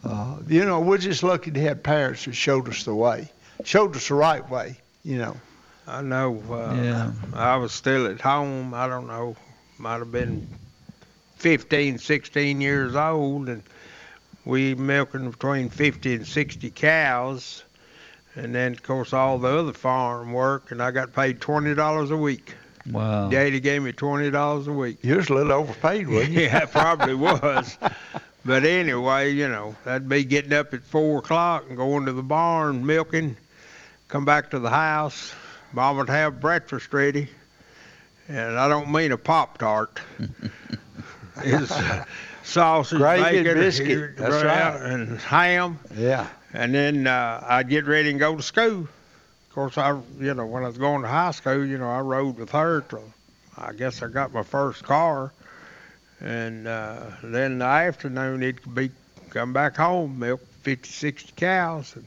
uh, you know, we're just lucky to have parents that showed us the way, showed us the right way, you know. I know. Uh, yeah. I was still at home. I don't know. Might have been fifteen, sixteen years old, and we milking between fifty and sixty cows, and then of course all the other farm work, and I got paid twenty dollars a week. Wow. Daddy gave me twenty dollars a week. You was a little overpaid, wasn't you? Yeah, I probably was. But anyway, you know, that'd be getting up at four o'clock and going to the barn, milking, come back to the house. Mom would have breakfast ready, and I don't mean a Pop-Tart. It's sausage, gravy, bacon, biscuit, that's right, and ham. Yeah. And then uh, I'd get ready and go to school. Of course, I, you know, when I was going to high school, you know, I rode with her till I guess I got my first car. And uh, then in the afternoon, it could be come back home, milk fifty, sixty cows, and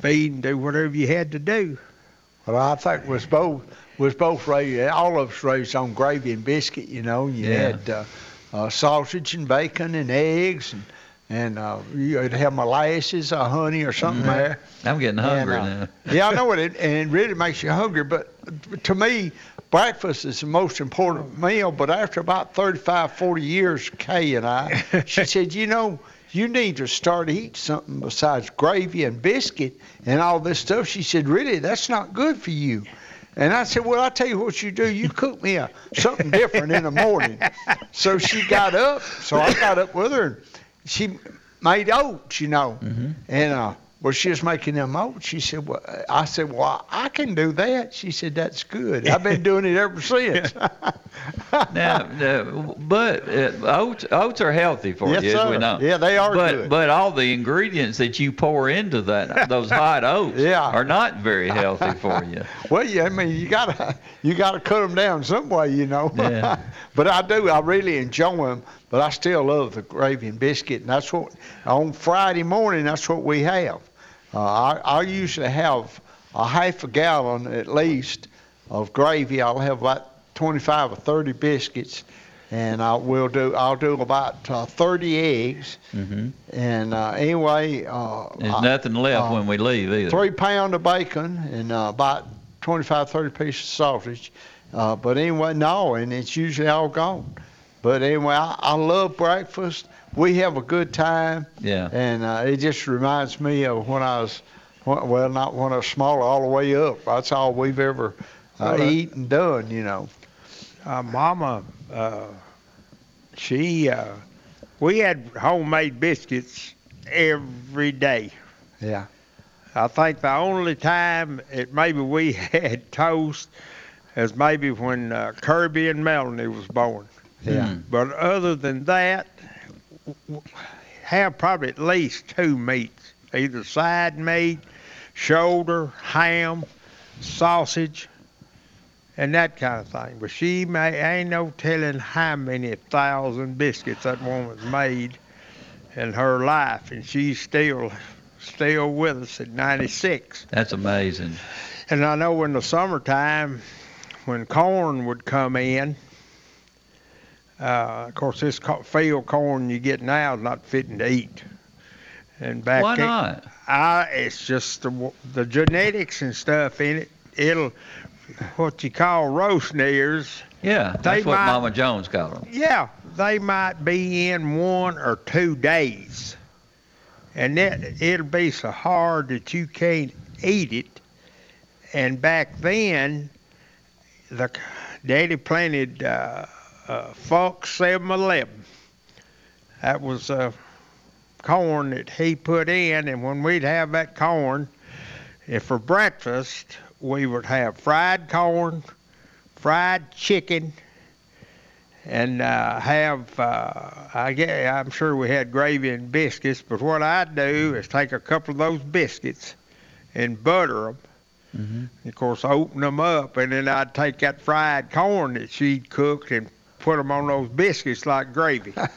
feed and do whatever you had to do. Well, I think was both. was both raised, all of us raised on gravy and biscuit, you know. You yeah. had uh, uh, sausage and bacon and eggs, and, and uh, you'd have molasses or honey or something mm-hmm. there. I'm getting hungry and, uh, now. Yeah, I know, it, and it really makes you hungry, but to me, breakfast is the most important meal, but after about thirty-five, forty years, Kay and I, she said, you know, you need to start eating something besides gravy and biscuit and all this stuff. She said, really, that's not good for you. And I said, well, I'll tell you what you do. You cook me a, something different in the morning. So she got up. So I got up with her. And she made oats, you know. Mm-hmm. And, uh, well, she was making them oats. She said, well, I said, well, I can do that. She said, that's good. I've been doing it ever since. now, now, but uh, oats, oats are healthy for yes, you, sir. As we know. Yeah, they are but, good. But all the ingredients that you pour into that, those hot oats, yeah. are not very healthy for you. Well, yeah, I mean, you gotta you gotta cut them down some way, you know. Yeah. But I do. I really enjoy them. But I still love the gravy and biscuit, and that's what on Friday morning. That's what we have. Uh, I, I usually have a half a gallon at least of gravy. I'll have about twenty-five or thirty biscuits, and I will do. I'll do about uh, thirty eggs. Mm-hmm. And uh, anyway, uh, there's I, nothing left uh, when we leave either. Three pound of bacon and uh, about twenty-five, thirty pieces of sausage. Uh, but anyway, no, and it's usually all gone. But anyway, I, I love breakfast. We have a good time. Yeah. And uh, it just reminds me of when I was, well, not when I was smaller, all the way up. That's all we've ever uh, well, eaten and done, you know. Uh, Mama, uh, she, uh, we had homemade biscuits every day. Yeah. I think the only time it maybe we had toast is maybe when uh, Kirby and Melanie was born. Yeah. Mm. But other than that, have probably at least two meats, either side meat, shoulder, ham, sausage, and that kind of thing. But she may, ain't no telling how many thousand biscuits that woman's made in her life, and she's still, still with us at ninety-six. That's amazing. And I know in the summertime, when corn would come in, Uh, of course, this co- field corn you get now is not fitting to eat. And back Why not? It, I, it's just the the genetics and stuff in it. It'll, what you call roast ears. Yeah, that's what might, Mama Jones called them. Yeah, they might be in one or two days. And it, it'll be so hard that you can't eat it. And back then, the Daddy planted... Uh, Uh, Fox seven eleven. That was uh, corn that he put in, and when we'd have that corn, if for breakfast, we would have fried corn, fried chicken, and uh, have, uh, I guess, I'm sure we had gravy and biscuits, but what I do is take a couple of those biscuits and butter them. Mm-hmm. Of course, open them up, and then I'd take that fried corn that she'd cooked and put them on those biscuits like gravy. Was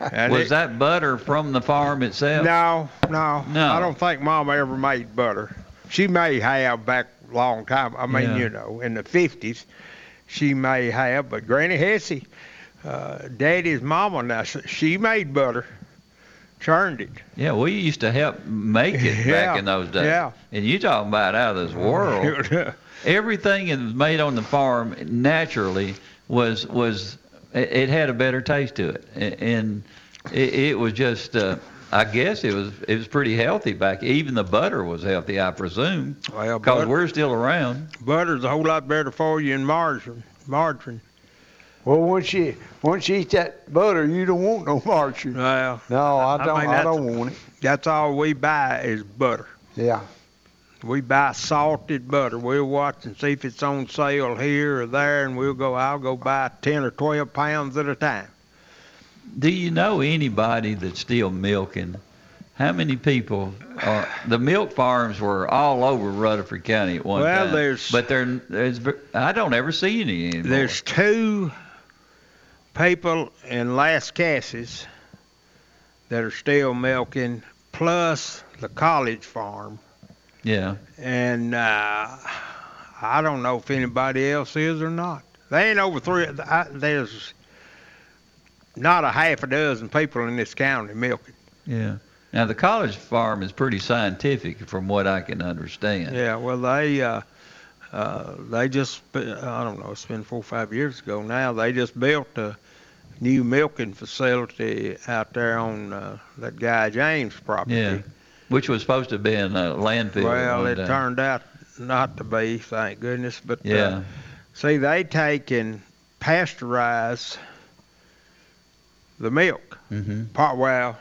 it, that butter from the farm itself? No, no, no. I don't think Mama ever made butter. She may have back a long time. I mean, yeah. you know, in the fifties, she may have. But Granny Hesse, uh, Daddy's Mama, now she made butter. Churned it. Yeah, we used to help make it yeah, back in those days. Yeah. And you talking about out of this world. Everything that was made on the farm naturally was was it had a better taste to it, and it, it was just uh, I guess it was it was pretty healthy back. Even the butter was healthy, I presume, because well, we're still around. Butter's a whole lot better for you than margarine. Margarine. Well, once you once you eat that butter, you don't want no margarine. Well, no, I don't. I, mean, I don't want it. That's all we buy is butter. Yeah. We buy salted butter. We'll watch and see if it's on sale here or there, and we'll go. I'll go buy ten or twelve pounds at a time. Do you know anybody that's still milking? How many people? Are, the milk farms were all over Rutherford County at one well, time. Well, there's. But there, there's. I don't ever see any anymore. There's two people in Las Casas that are still milking, plus the college farm. Yeah. And uh, I don't know if anybody else is or not. They ain't over three. I, there's not a half a dozen people in this county milking. Yeah. Now, the college farm is pretty scientific from what I can understand. Yeah, well, they uh, uh, they just, I don't know, it's been four or five years ago now, they just built a new milking facility out there on uh, that guy James' property. Yeah. Which was supposed to be in a landfill. Well, it turned out not to be, thank goodness. But yeah. uh, see, they take and pasteurize the milk. Mm-hmm. Part, well,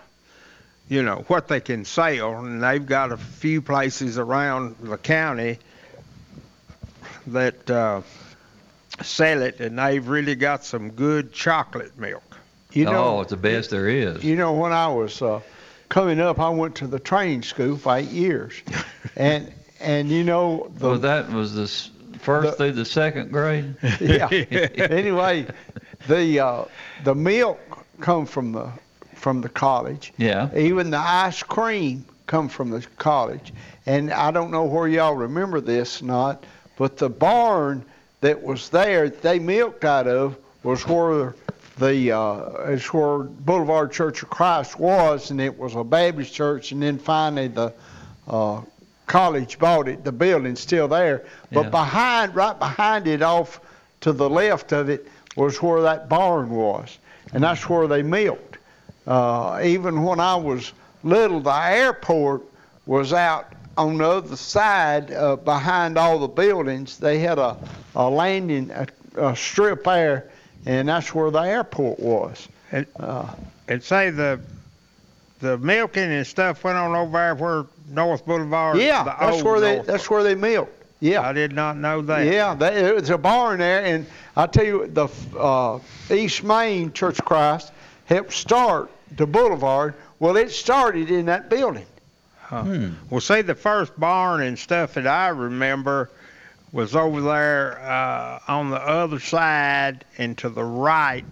you know, what they can sell, and they've got a few places around the county that uh, sell it, and they've really got some good chocolate milk. You know, oh, it's the best there is. You know, when I was... Uh, Coming up, I went to the training school for eight years, and and you know the, well that was the first the, through the second grade. Yeah. Anyway, the uh, the milk come from the from the college. Yeah. Even the ice cream come from the college, and I don't know where y'all remember this or not, but the barn that was there that they milked out of was where. The uh, it's where Boulevard Church of Christ was, and it was a Baptist church, and then finally the uh, college bought it. The building's still there, but yeah. behind, right behind it, off to the left of it, was where that barn was, and that's where they milked. Uh, even when I was little, the airport was out on the other side, uh, behind all the buildings. They had a a landing, a, a strip there. And that's where the airport was. And, uh, and say the the milking and stuff went on over there where North Boulevard. Yeah, the that's where they North that's where they milked. Yeah, I did not know that. Yeah, there was a barn there, and I tell you, the uh, East Main Church of Christ helped start the Boulevard. Well, it started in that building. Huh. Hmm. Well, see, the first barn and stuff that I remember was over there uh, on the other side and to the right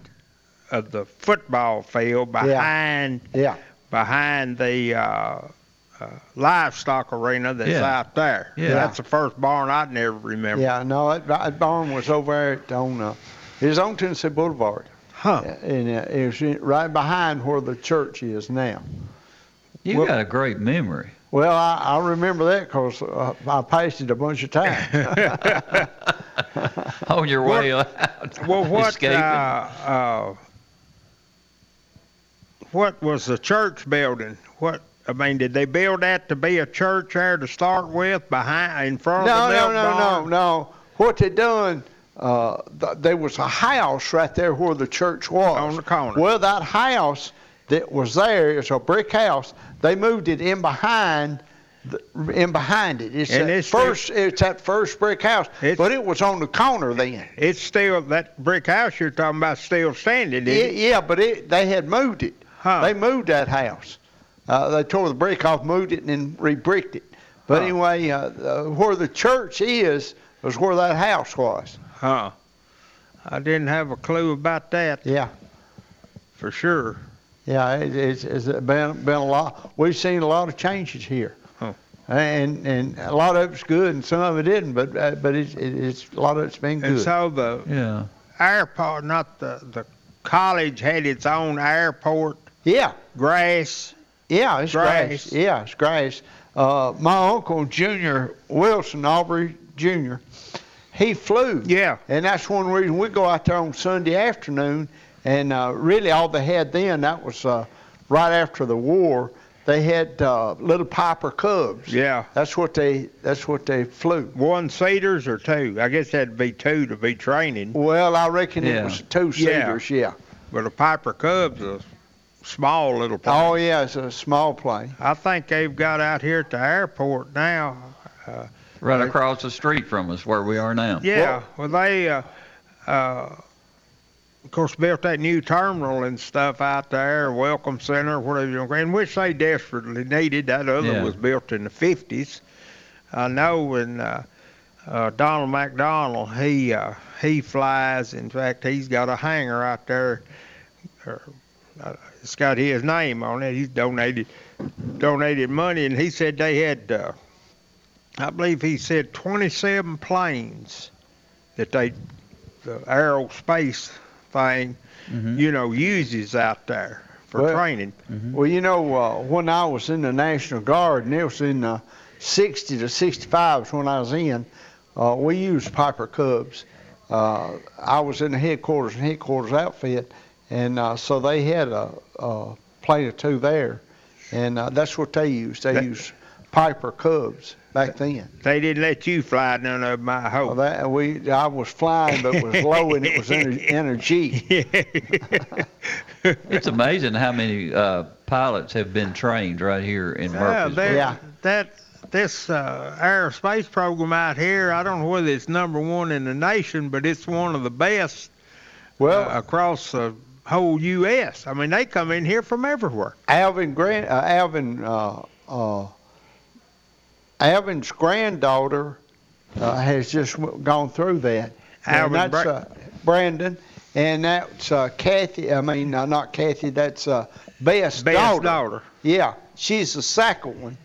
of the football field behind yeah. Yeah. behind the uh, uh, livestock arena that's yeah. out there. Yeah. That's the first barn I'd never remember. Yeah, no, that, that barn was over there on, uh, it was on Tennessee Boulevard. Huh. And uh, it was right behind where the church is now. You well, got a great memory. Well, I, I remember that because uh, I passed it a bunch of times. On your way what, out. Well, what, uh, uh, what was the church building? What I mean, did they build that to be a church there to start with, behind, in front no, of the milk barn? No, no, no, no. What they done, uh, th- there was a house right there where the church was. On the corner. Well, that house... that was there, it's a brick house, they moved it in behind in behind it. It's and that it's first. Still, it's that first brick house, but it was on the corner then. It's still that brick house you're talking about, still standing. Isn't it, it? Yeah, but it, they had moved it. Huh. They moved that house. Uh, they tore the brick off, moved it, and then rebricked it. But huh. anyway, uh, uh, where the church is was where that house was. Huh. I didn't have a clue about that. Yeah. For sure. Yeah, it, it's, it's been been a lot. We've seen a lot of changes here. Huh. And and a lot of it's good, and some of it isn't. But uh, but it's it's a lot of it's been good. And so the yeah. airport, not the the college had its own airport. Yeah. Grass. Yeah, it's grass. grass. Yeah, it's grass. Uh, my uncle, Junior Wilson Aubrey Junior, he flew. Yeah. And that's one reason we go out there on Sunday afternoon. And uh, really all they had then, that was uh, right after the war, they had uh, little Piper Cubs. Yeah. That's what they That's what they flew. One-seaters or two? I guess that'd be two to be training. Well, I reckon yeah. it was two-seaters, yeah. yeah. But a Piper Cub's a small little plane. Oh, yeah, it's a small plane. I think they've got out here at the airport now. Uh, right across the street from us where we are now. Yeah, well, well they... Uh, uh, Of course, built that new terminal and stuff out there, Welcome Center, whatever you want, and which they desperately needed. That other yeah. was built in the fifties. I know when uh, uh, Donald McDonald, he uh, he flies. In fact, he's got a hangar out there. Or, uh, it's got his name on it. He's donated donated money, and he said they had, uh, I believe he said, twenty-seven planes that they, the aerospace thing, mm-hmm. you know, uses out there for well, training. Mm-hmm. Well, you know, uh, when I was in the National Guard, and it was in the sixty to sixty-five is when I was in, uh, we used Piper Cubs. Uh, I was in the headquarters and headquarters outfit, and uh, so they had a, a plane or two there, and uh, that's what they used. They that, used Piper Cubs back then. They didn't let you fly none of my hope. Well, that, we, I was flying, but it was low, and it was in, in a Jeep. It's amazing how many uh, pilots have been trained right here in Murfreesboro. Uh, yeah, that this uh, aerospace program out here, I don't know whether it's number one in the nation, but it's one of the best well, uh, across the whole U S I mean, they come in here from everywhere. Alvin Grant, uh, Alvin... Uh, uh, Alvin's granddaughter uh, has just w- gone through that. Alvin and that's uh, Brandon, and that's uh, Kathy. I mean, uh, not Kathy. That's uh, Beth's Beth's daughter. daughter. Yeah, she's the second one.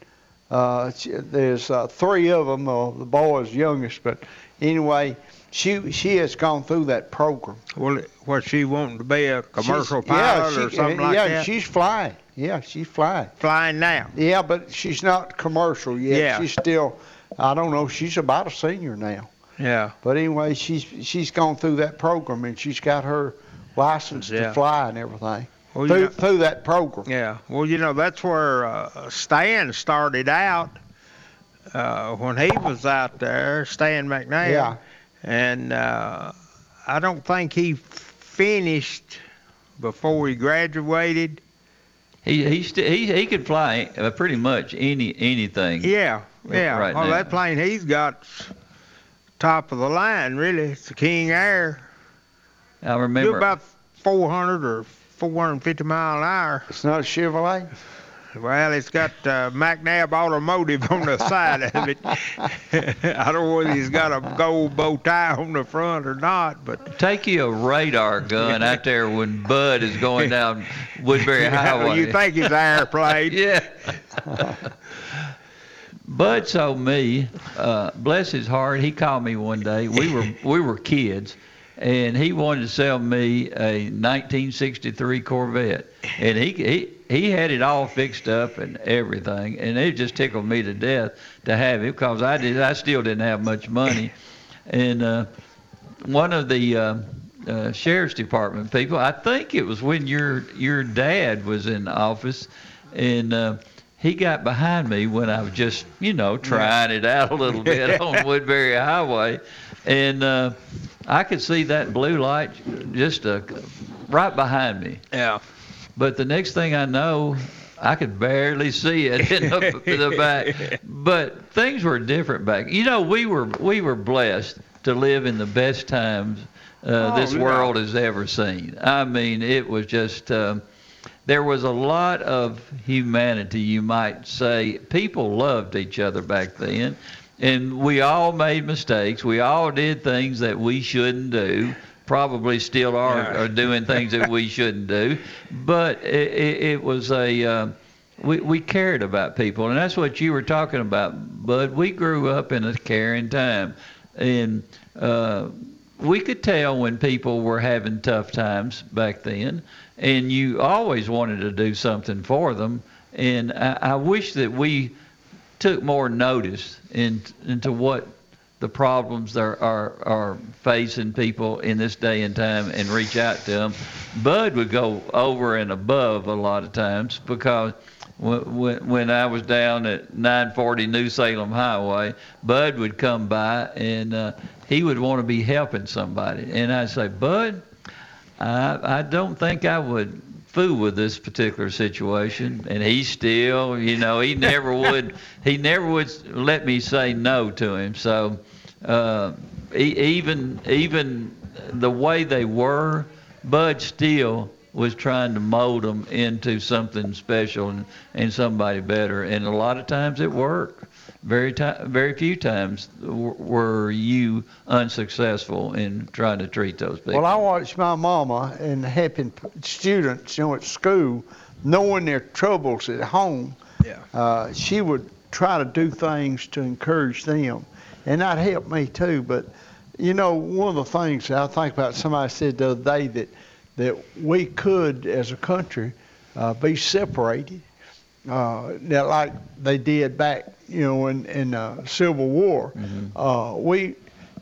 Uh, she, there's uh, three of them. Uh, the boy's youngest, but anyway, she she has gone through that program. Well, was she wanting to be a commercial she's, pilot yeah, she, or something uh, like yeah, that? Yeah, she's flying. Yeah, she's flying. Flying now. Yeah, but she's not commercial yet. Yeah. She's still, I don't know, she's about a senior now. Yeah. But anyway, she's she's gone through that program, and she's got her license yeah. to fly and everything well, through, you know, through that program. Yeah. Well, you know, that's where uh, Stan started out uh, when he was out there, Stan McNabb. Yeah. And uh, I don't think he finished before he graduated. He he, st- he he could fly pretty much any anything. Yeah, yeah. Right well, now. That plane he's got top of the line, really. It's a King Air. I remember. Do about four hundred or four hundred fifty mile an hour. It's not a Chevrolet? Well, it's got uh, McNabb Automotive on the side of it. I don't know whether he's got a gold bow tie on the front or not, but take you a radar gun out there when Bud is going down Woodbury Highway. You think it's an airplane? Yeah. Bud told me, uh, bless his heart, he called me one day. We were we were kids. And he wanted to sell me a nineteen sixty-three Corvette, and he he he had it all fixed up and everything, and it just tickled me to death to have it because I did I still didn't have much money, and uh, one of the uh, uh, sheriff's department people, I think it was when your your dad was in office, and. Uh, He got behind me when I was just, you know, trying it out a little bit on Woodbury Highway. And uh, I could see that blue light just uh, right behind me. Yeah. But the next thing I know, I could barely see it and up to the back. But things were different back. You know, we were we were blessed to live in the best times uh, oh, this no. world has ever seen. I mean, it was just um, there was a lot of humanity, you might say. People loved each other back then, and we all made mistakes. We all did things that we shouldn't do. Probably still are, are doing things that we shouldn't do, but it, it, it was a uh, we we cared about people, and that's what you were talking about, Bud. We grew up in a caring time, and uh, we could tell when people were having tough times back then, and you always wanted to do something for them. And I, I wish that we took more notice in, into what the problems are, are are facing people in this day and time and reach out to them. Bud would go over and above a lot of times, because when, when I was down at nine forty New Salem Highway, Bud would come by and uh, he would want to be helping somebody. And I'd say, Bud, I, I don't think I would fool with this particular situation. And he still, you know, he never would he never would let me say no to him. So uh, even even the way they were, Bud still was trying to mold them into something special and, and somebody better. And a lot of times it worked. Very ti- very few times w- were you unsuccessful in trying to treat those people. Well, I watched my mama and helping students, you know, at school, knowing their troubles at home. Yeah. Uh, she would try to do things to encourage them, and that helped me too. But, you know, one of the things that I think about, somebody said the other day that, that we could, as a country, uh, be separated. Uh, that like they did back, you know, in in uh, Civil War. Mm-hmm. Uh, we,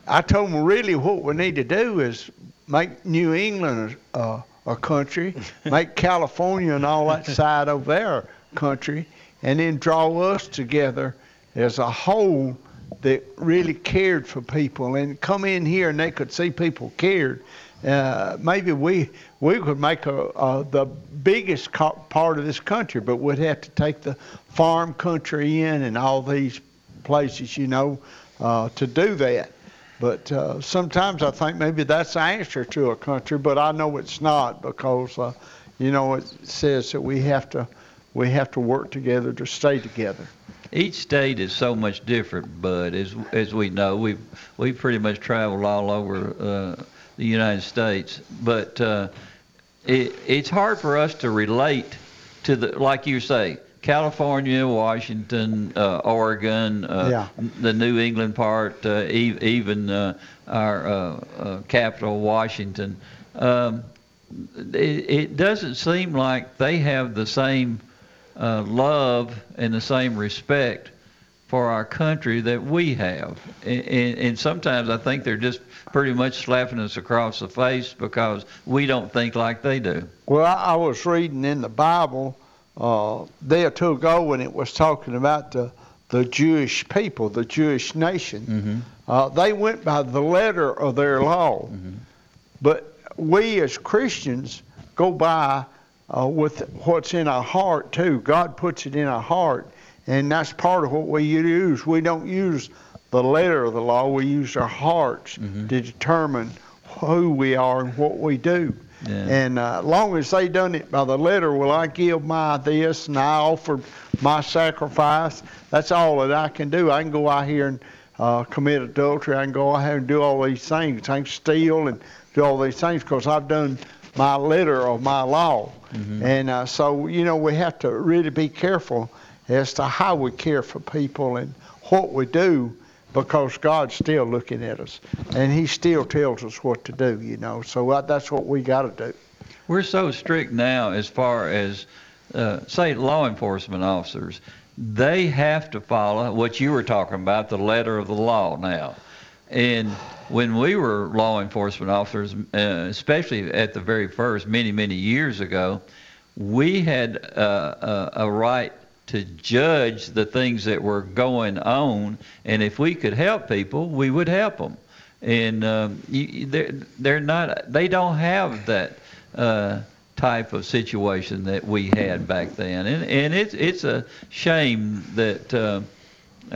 I told them really what we need to do is make New England a, uh, a country, make California and all that side over there country, and then draw us together as a whole that really cared for people and come in here and they could see people cared. Uh, maybe we we could make a, a, the biggest co- part of this country, but we'd have to take the farm country in and all these places, you know, uh, to do that. But uh, sometimes I think maybe that's the answer to a country, but I know it's not, because uh, you know, it says that we have to we have to work together to stay together. Each state is so much different, Bud. As as we know, we we pretty much traveled all over. Uh, the United States, but uh, it, it's hard for us to relate to the, like you say, California, Washington, uh, Oregon, uh, yeah. the New England part, uh, e- even uh, our uh, uh, capital, Washington. Um, it, it doesn't seem like they have the same uh, love and the same respect for our country that we have. And, and, and sometimes I think they're just pretty much slapping us across the face because we don't think like they do. Well, I, I was reading in the Bible uh, there too ago when it was talking about the, the Jewish people, the Jewish nation. Mm-hmm. Uh, they went by the letter of their law. Mm-hmm. But we as Christians go by uh, with what's in our heart too. God puts it in our heart. And that's part of what we use. We don't use the letter of the law. We use our hearts mm-hmm. to determine who we are and what we do. Yeah. And as uh, long as they done it by the letter, well, I give my this and I offer my sacrifice. That's all that I can do. I can go out here and uh, commit adultery. I can go out here and do all these things. I can steal and do all these things because I've done my letter or my law. Mm-hmm. And uh, so, you know, we have to really be careful as to how we care for people and what we do, because God's still looking at us and He still tells us what to do, you know. So that's what we got to do. We're so strict now as far as, uh, say, law enforcement officers. They have to follow what you were talking about, the letter of the law now. And when we were law enforcement officers, uh, especially at the very first, many, many years ago, we had uh, a, a right to judge the things that were going on, and if we could help people, we would help them. And um, you, they're, they're not, they don't have that uh, type of situation that we had back then. And and it's, it's a shame that uh,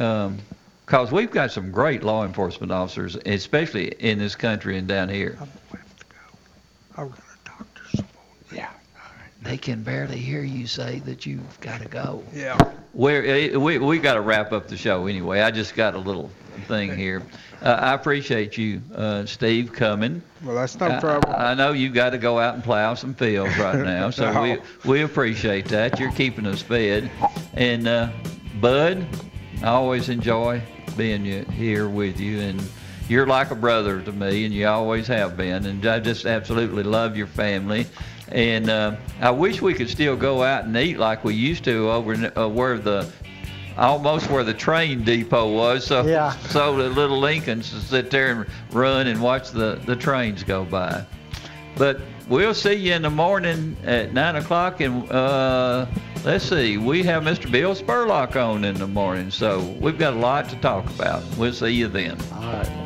um, because we've got some great law enforcement officers, especially in this country and down here. I'm going to have to go. I'm going to talk to someone. Yeah. All right. They can barely hear you say that you've got to go. Yeah. We're, we we got to wrap up the show anyway. I just got a little thing here. Uh, I appreciate you, uh, Steve, coming. Well, that's no trouble. I, I know you got to go out and plow some fields right now, so no. we we appreciate that. You're keeping us fed. And uh, Bud, I always enjoy being here with you, and you're like a brother to me, and you always have been, and I just absolutely love your family. And uh, I wish we could still go out and eat like we used to over uh, where the almost where the train depot was, so yeah. so the little Lincolns would sit there and run and watch the, the trains go by. But we'll see you in the morning at nine o'clock, and uh, let's see, we have Mister Bill Spurlock on in the morning, so we've got a lot to talk about. We'll see you then. All right.